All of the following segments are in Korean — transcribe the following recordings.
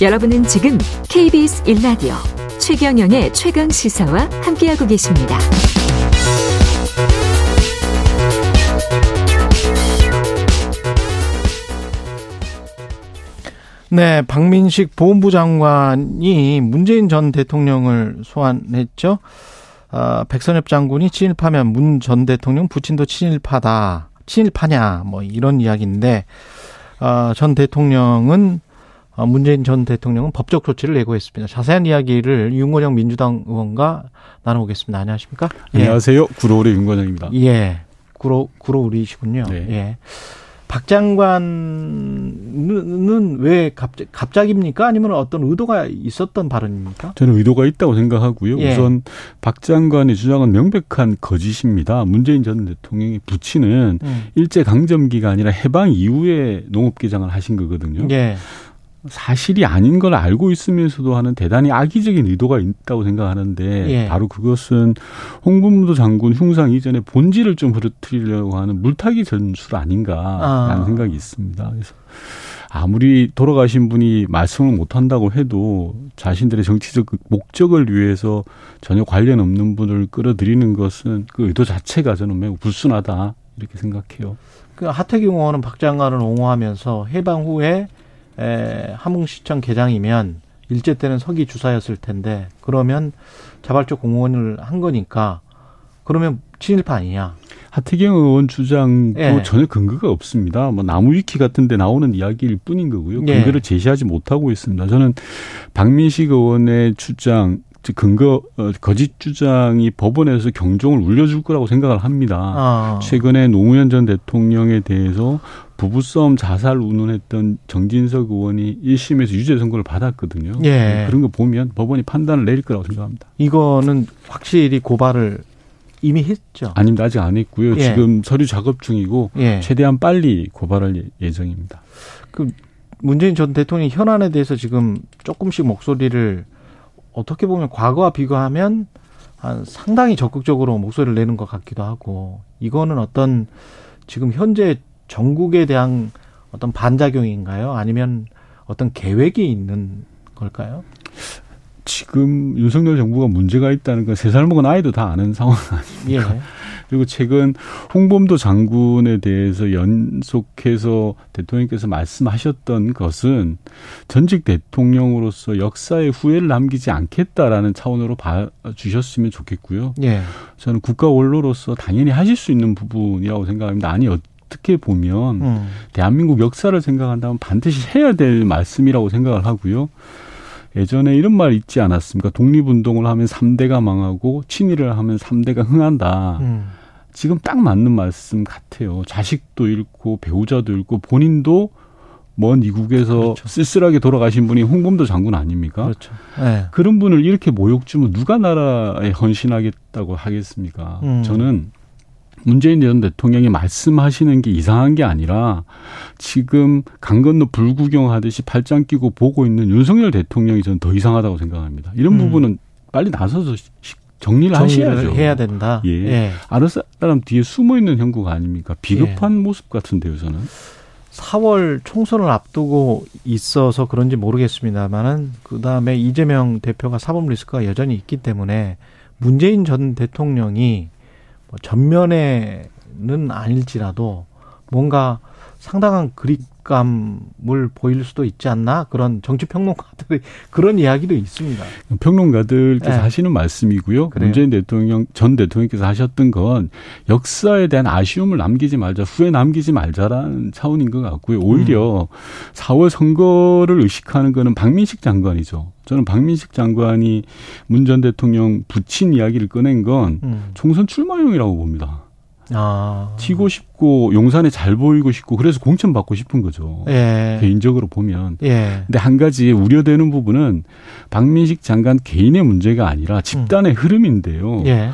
여러분은 지금 KBS 1라디오 최경영의 최강시사와 함께하고 계십니다. 네, 박민식 보훈부 장관이 문재인 전 대통령을 소환했죠. 백선엽 장군이 친일파면 문 전 대통령 부친도 친일파다, 친일파냐, 뭐 이런 이야기인데, 전 대통령은, 문재인 전 대통령은 법적 조치를 예고했습니다. 자세한 이야기를 윤건영 민주당 의원과 나눠보겠습니다. 안녕하십니까? 안녕하세요. 예. 구로우리 윤건영입니다. 예, 구로우리이시군요. 네. 예. 박 장관은 왜 갑작입니까? 아니면 어떤 의도가 있었던 발언입니까? 저는 의도가 있다고 생각하고요. 예. 우선 박 장관의 주장은 명백한 거짓입니다. 문재인 전 대통령의 부친은 일제강점기가 아니라 해방 이후에 농업개장을 하신 거거든요. 예. 사실이 아닌 걸 알고 있으면서도 하는 대단히 악의적인 의도가 있다고 생각하는데 예. 바로 그것은 홍범도 장군 흉상 이전에 본질을 좀 흐트리려고 하는 물타기 전술 아닌가라는 생각이 있습니다. 그래서 아무리 돌아가신 분이 말씀을 못한다고 해도 자신들의 정치적 목적을 위해서 전혀 관련 없는 분을 끌어들이는 것은 그 의도 자체가 저는 매우 불순하다 이렇게 생각해요. 그 하태경 의원은 박 장관을 옹호하면서 해방 후에 함흥시청 개장이면 일제 때는 서기 주사였을 텐데 그러면 자발적 공헌을 한 거니까 그러면 친일파 아니냐. 하태경 의원 주장도 예. 전혀 근거가 없습니다. 뭐 나무위키 같은 데 나오는 이야기일 뿐인 거고요. 근거를 예. 제시하지 못하고 있습니다. 저는 박민식 의원의 주장 거짓 주장이 법원에서 경종을 울려줄 거라고 생각을 합니다. 최근에 노무현 전 대통령에 대해서 부부싸움 자살 운운했던 정진석 의원이 1심에서 유죄 선고를 받았거든요. 예. 그런 거 보면 법원이 판단을 내릴 거라고 생각합니다. 이거는 확실히 고발을 이미 했죠? 아닙니다. 아직 안 했고요. 예. 지금 서류 작업 중이고 예. 최대한 빨리 고발할 예정입니다. 그 문재인 전 대통령 현안에 대해서 지금 조금씩 목소리를 어떻게 보면 과거와 비교하면 상당히 적극적으로 목소리를 내는 것 같기도 하고 이거는 어떤 지금 현재 전국에 대한 어떤 반작용인가요? 아니면 어떤 계획이 있는 걸까요? 지금 윤석열 정부가 문제가 있다는 건 3살 먹은 아이도 다 아는 상황 아닙니까? 예. 그리고 최근 홍범도 장군에 대해서 연속해서 대통령께서 말씀하셨던 것은 전직 대통령으로서 역사에 후회를 남기지 않겠다라는 차원으로 봐주셨으면 좋겠고요. 예. 저는 국가 원로로서 당연히 하실 수 있는 부분이라고 생각합니다. 아니 어떻게 보면 대한민국 역사를 생각한다면 반드시 해야 될 말씀이라고 생각을 하고요. 예전에 이런 말 있지 않았습니까? 독립운동을 하면 3대가 망하고 친일을 하면 3대가 흥한다. 지금 딱 맞는 말씀 같아요. 자식도 잃고 배우자도 잃고 본인도 먼 이국에서 그렇죠. 쓸쓸하게 돌아가신 분이 홍범도 장군 아닙니까? 그렇죠. 네. 그런 분을 이렇게 모욕 주면 누가 나라에 헌신하겠다고 하겠습니까? 저는 문재인 전 대통령이 말씀하시는 게 이상한 게 아니라 지금 강 건너 불구경하듯이 팔짱 끼고 보고 있는 윤석열 대통령이 저는 더 이상하다고 생각합니다. 이런 부분은 빨리 나서서 정리를 하셔야죠. 해야 된다. 예. 예. 아랫사람 뒤에 숨어있는 형국 아닙니까? 비겁한 예. 모습 같은데요, 저는. 4월 총선을 앞두고 있어서 그런지 모르겠습니다만은 그다음에 이재명 대표가 사법 리스크가 여전히 있기 때문에 문재인 전 대통령이 전면에는 아닐지라도 뭔가 상당한 그립감을 보일 수도 있지 않나? 그런 정치평론가들의 그런 이야기도 있습니다. 평론가들께서 네. 하시는 말씀이고요. 그래요. 문재인 대통령, 전 대통령께서 하셨던 건 역사에 대한 아쉬움을 남기지 말자, 후회 남기지 말자라는 차원인 것 같고요. 오히려 4월 선거를 의식하는 거는 박민식 장관이죠. 저는 박민식 장관이 문 전 대통령 부친 이야기를 꺼낸 건 총선 출마용이라고 봅니다. 튀고 싶고 용산에 잘 보이고 싶고 그래서 공천받고 싶은 거죠. 예. 개인적으로 보면. 예. 근데 한 가지 우려되는 부분은 박민식 장관 개인의 문제가 아니라 집단의 흐름인데요. 예.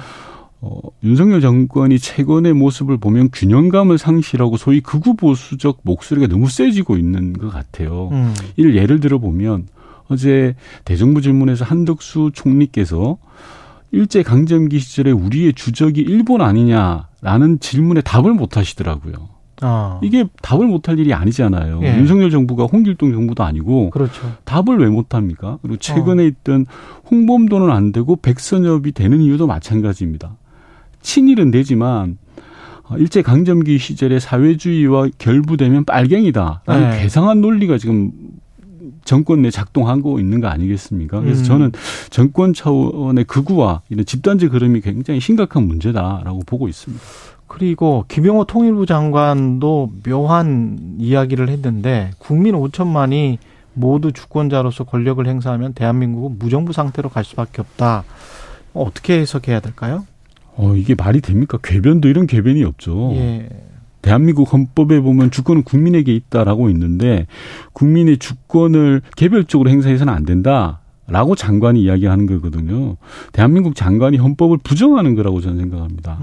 윤석열 정권이 최근의 모습을 보면 균형감을 상실하고 소위 극우보수적 목소리가 너무 세지고 있는 것 같아요. 이를 예를 들어보면 어제 대정부 질문에서 한덕수 총리께서 일제강점기 시절에 우리의 주적이 일본 아니냐라는 질문에 답을 못 하시더라고요. 이게 답을 못할 일이 아니잖아요. 예. 윤석열 정부가 홍길동 정부도 아니고 그렇죠. 답을 왜 못합니까? 그리고 최근에 있던 홍범도는 안 되고 백선엽이 되는 이유도 마찬가지입니다. 친일은 되지만 일제강점기 시절에 사회주의와 결부되면 빨갱이다라는 네. 괴상한 논리가 지금 정권 내 작동하고 있는 거 아니겠습니까? 그래서 저는 정권 차원의 극우와 이런 집단적 흐름이 굉장히 심각한 문제다라고 보고 있습니다. 그리고 김영호 통일부 장관도 묘한 이야기를 했는데 국민 5천만이 모두 주권자로서 권력을 행사하면 대한민국은 무정부 상태로 갈 수밖에 없다. 어떻게 해석해야 될까요? 이게 말이 됩니까? 궤변도 이런 궤변이 없죠. 예. 대한민국 헌법에 보면 주권은 국민에게 있다라고 있는데 국민의 주권을 개별적으로 행사해서는 안 된다라고 장관이 이야기하는 거거든요. 대한민국 장관이 헌법을 부정하는 거라고 저는 생각합니다.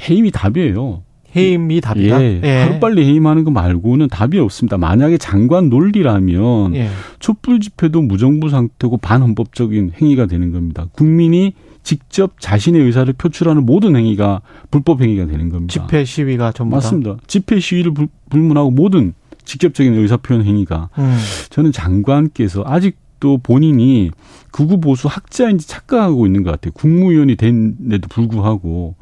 해임이 답이에요. 해임이 답이다? 예. 하루빨리 해임하는 거 말고는 답이 없습니다. 만약에 장관 논리라면 촛불 집회도 무정부 상태고 반헌법적인 행위가 되는 겁니다. 국민이 직접 자신의 의사를 표출하는 모든 행위가 불법 행위가 되는 겁니다. 집회 시위가 전부 다. 맞습니다. 집회 시위를 불문하고 모든 직접적인 의사표현 행위가. 저는 장관께서 아직도 본인이 극우보수 학자인지 착각하고 있는 것 같아요. 국무위원이 됐는데도 불구하고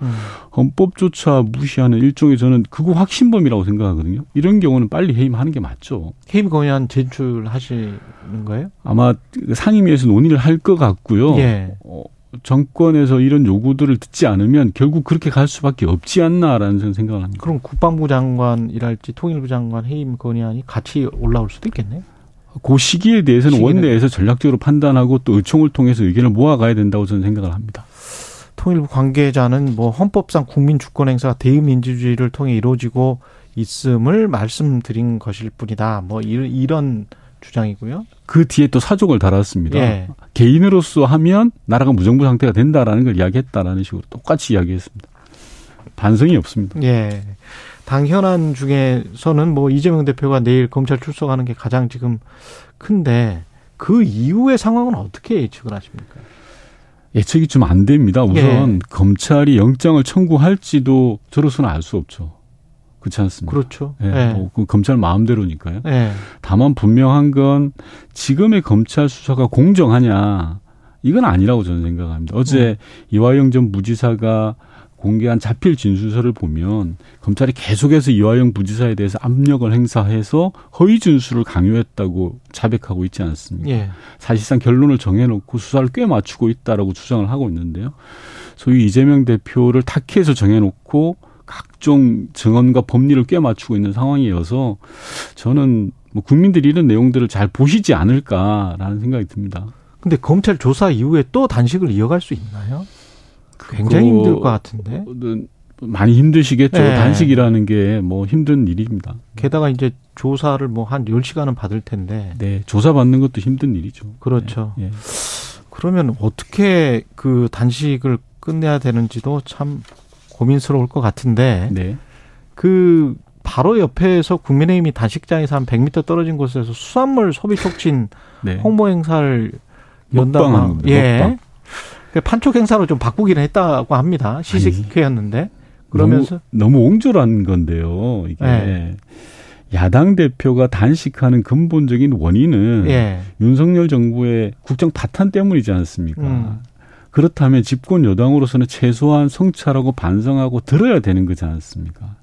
헌법조차 무시하는 일종의 저는 극우 확신범이라고 생각하거든요. 이런 경우는 빨리 해임하는 게 맞죠. 해임 건의안 제출하시는 거예요? 아마 상임위에서 논의를 할 것 같고요. 예. 정권에서 이런 요구들을 듣지 않으면 결국 그렇게 갈 수밖에 없지 않나라는 저는 생각을 합니다. 그럼 국방부 장관이랄지 통일부 장관 해임 건의안이 같이 올라올 수도 있겠네요. 그 시기에 대해서는 원내에서 전략적으로 판단하고 또 의총을 통해서 의견을 모아가야 된다고 저는 생각을 합니다. 통일부 관계자는 헌법상 국민 주권 행사가 대의민주주의를 통해 이루어지고 있음을 말씀드린 것일 뿐이다. 이런 주장이고요. 그 뒤에 또 사족을 달았습니다. 예. 개인으로서 하면 나라가 무정부 상태가 된다라는 걸 이야기했다라는 식으로 똑같이 이야기했습니다. 반성이 없습니다. 예. 당 현안 중에서는 이재명 대표가 내일 검찰 출석하는 게 가장 지금 큰데 그 이후의 상황은 어떻게 예측을 하십니까? 예측이 좀 안 됩니다. 우선 검찰이 영장을 청구할지도 저로서는 알 수 없죠. 그렇지 않습니까? 그렇죠. 예. 검찰 마음대로니까요. 예. 다만 분명한 건 지금의 검찰 수사가 공정하냐 이건 아니라고 저는 생각합니다. 어제 이화영 전 부지사가 공개한 자필 진술서를 보면 검찰이 계속해서 이화영 부지사에 대해서 압력을 행사해서 허위 진술을 강요했다고 자백하고 있지 않습니까? 예. 사실상 결론을 정해놓고 수사를 꽤 맞추고 있다라고 주장을 하고 있는데요. 소위 이재명 대표를 타케해서 정해놓고 각종 증언과 법리를 꽤 맞추고 있는 상황이어서 저는 국민들이 이런 내용들을 잘 보시지 않을까라는 생각이 듭니다. 근데 검찰 조사 이후에 또 단식을 이어갈 수 있나요? 굉장히 힘들 것 같은데. 많이 힘드시겠죠. 네. 단식이라는 게 힘든 일입니다. 게다가 이제 조사를 한 10시간은 받을 텐데. 네. 조사받는 것도 힘든 일이죠. 그렇죠. 네. 그러면 어떻게 그 단식을 끝내야 되는지도 참 고민스러울 것 같은데 네. 그 바로 옆에서 국민의힘이 단식장에서 한 100m 떨어진 곳에서 수산물 소비 촉진 네. 홍보 행사를 연다가 판촉 행사로 좀 바꾸기는 했다고 합니다. 시식회였는데 그러면서 너무 옹졸한 건데요. 이게 네. 야당 대표가 단식하는 근본적인 원인은 윤석열 정부의 국정 파탄 때문이지 않습니까? 그렇다면 집권 여당으로서는 최소한 성찰하고 반성하고 들어야 되는 거지 않습니까?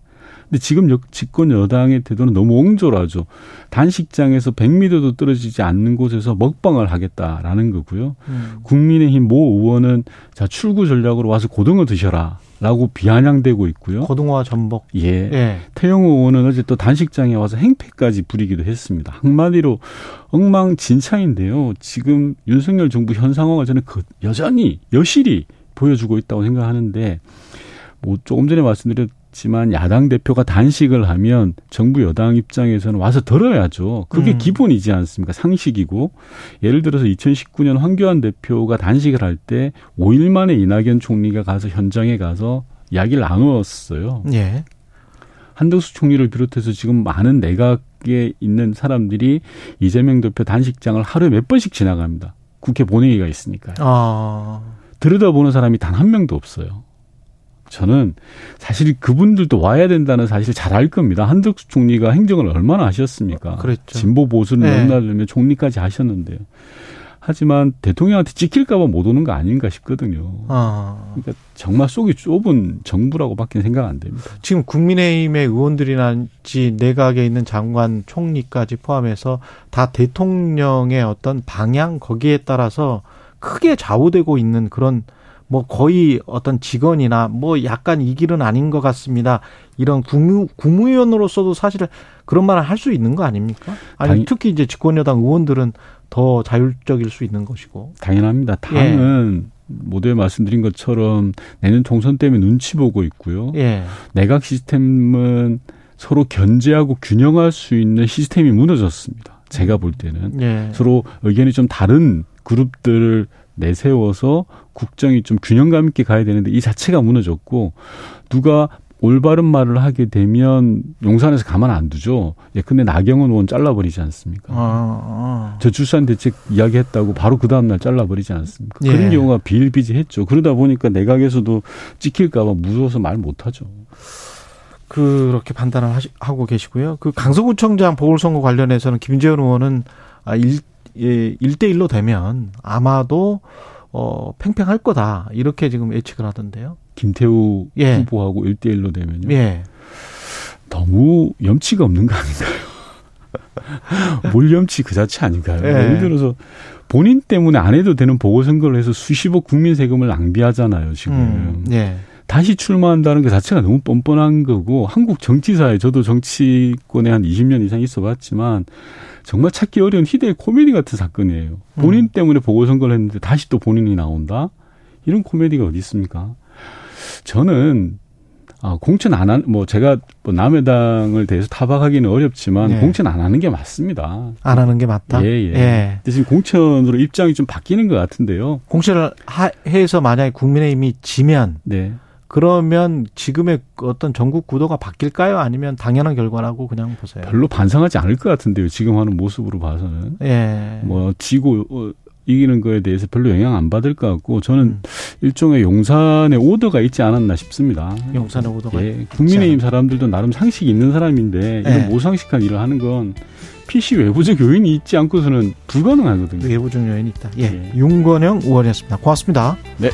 근데 지금 집권 여당의 태도는 너무 옹졸하죠. 단식장에서 100m도 떨어지지 않는 곳에서 먹방을 하겠다라는 거고요. 국민의힘 모 의원은 자 출구 전략으로 와서 고등어 드셔라라고 비아냥대고 있고요. 고등어와 전복. 예. 태영호 의원은 어제 또 단식장에 와서 행패까지 부리기도 했습니다. 한마디로 엉망진창인데요. 지금 윤석열 정부 현 상황을 저는 여전히 여실히 보여주고 있다고 생각하는데 조금 전에 말씀드렸 지만 야당 대표가 단식을 하면 정부 여당 입장에서는 와서 들어야죠. 그게 기본이지 않습니까? 상식이고. 예를 들어서 2019년 황교안 대표가 단식을 할 때 5일 만에 이낙연 총리가 가서 현장에 가서 이야기를 나누었어요. 예. 한덕수 총리를 비롯해서 지금 많은 내각에 있는 사람들이 이재명 대표 단식장을 하루에 몇 번씩 지나갑니다. 국회 본회의가 있으니까요. 들여다보는 사람이 단 한 명도 없어요. 저는 사실 그분들도 와야 된다는 사실을 잘 알 겁니다. 한덕수 총리가 행정을 얼마나 하셨습니까? 그랬죠. 진보 보수를 넘나들며 총리까지 하셨는데요. 하지만 대통령한테 찍힐까 봐 못 오는 거 아닌가 싶거든요. 아. 그러니까 정말 속이 좁은 정부라고밖에 생각 안 됩니다. 지금 국민의힘의 의원들이나지 내각에 있는 장관, 총리까지 포함해서 다 대통령의 어떤 방향 거기에 따라서 크게 좌우되고 있는 그런 뭐 거의 어떤 직원이나 뭐 약간 이 길은 아닌 것 같습니다. 이런 국무위원으로서도 사실 그런 말을 할 수 있는 거 아닙니까? 아니 특히 이제 집권여당 의원들은 더 자율적일 수 있는 것이고. 당연합니다. 당은 모두에 말씀드린 것처럼 내년 총선 때문에 눈치 보고 있고요. 예. 내각 시스템은 서로 견제하고 균형할 수 있는 시스템이 무너졌습니다. 제가 볼 때는. 예. 서로 의견이 좀 다른 그룹들을 내세워서 국정이 좀 균형감 있게 가야 되는데 이 자체가 무너졌고 누가 올바른 말을 하게 되면 용산에서 가만 안 두죠. 근데 나경원 의원 잘라버리지 않습니까? 저출산 대책 이야기했다고 바로 그 다음날 잘라버리지 않습니까? 예. 그런 경우가 비일비재했죠. 그러다 보니까 내각에서도 찍힐까 봐 무서워서 말 못하죠. 그렇게 판단을 하고 계시고요. 그 강서구청장 보궐선거 관련해서는 김재원 의원은 1대1로 되면 아마도 팽팽할 거다 이렇게 지금 예측을 하던데요. 김태우 후보하고 1대1로 되면요. 예. 너무 염치가 없는 거 아닌가요? 몰염치 그 자체 아닌가요? 예. 예를 들어서 본인 때문에 안 해도 되는 보궐선거를 해서 수십억 국민 세금을 낭비하잖아요. 지금. 예. 다시 출마한다는 그 자체가 너무 뻔뻔한 거고 한국 정치사에 저도 정치권에 한 20년 이상 있어봤지만 정말 찾기 어려운 희대의 코미디 같은 사건이에요. 본인 때문에 보궐선거를 했는데 다시 또 본인이 나온다? 이런 코미디가 어디 있습니까? 저는 공천 안 하는 뭐 제가 남해당을 대해서 타박하기는 어렵지만 공천 안 하는 게 맞습니다. 안 하는 게 맞다. 예. 대신 공천으로 입장이 좀 바뀌는 것 같은데요. 공천을 해서 만약에 국민의힘이 지면 그러면 지금의 어떤 전국 구도가 바뀔까요? 아니면 당연한 결과라고 그냥 보세요. 별로 반성하지 않을 것 같은데요. 지금 하는 모습으로 봐서는 뭐 지고 이기는 거에 대해서 별로 영향 안 받을 것 같고 저는 일종의 용산의 오더가 있지 않았나 싶습니다. 용산의 오더가 국민의힘 사람들도 나름 상식이 있는 사람인데 이런 모상식한 일을 하는 건 PC 외부적 요인이 있지 않고서는 불가능하거든요. 외부적 요인이 있다. 윤건영 의원이었습니다. 고맙습니다. 네.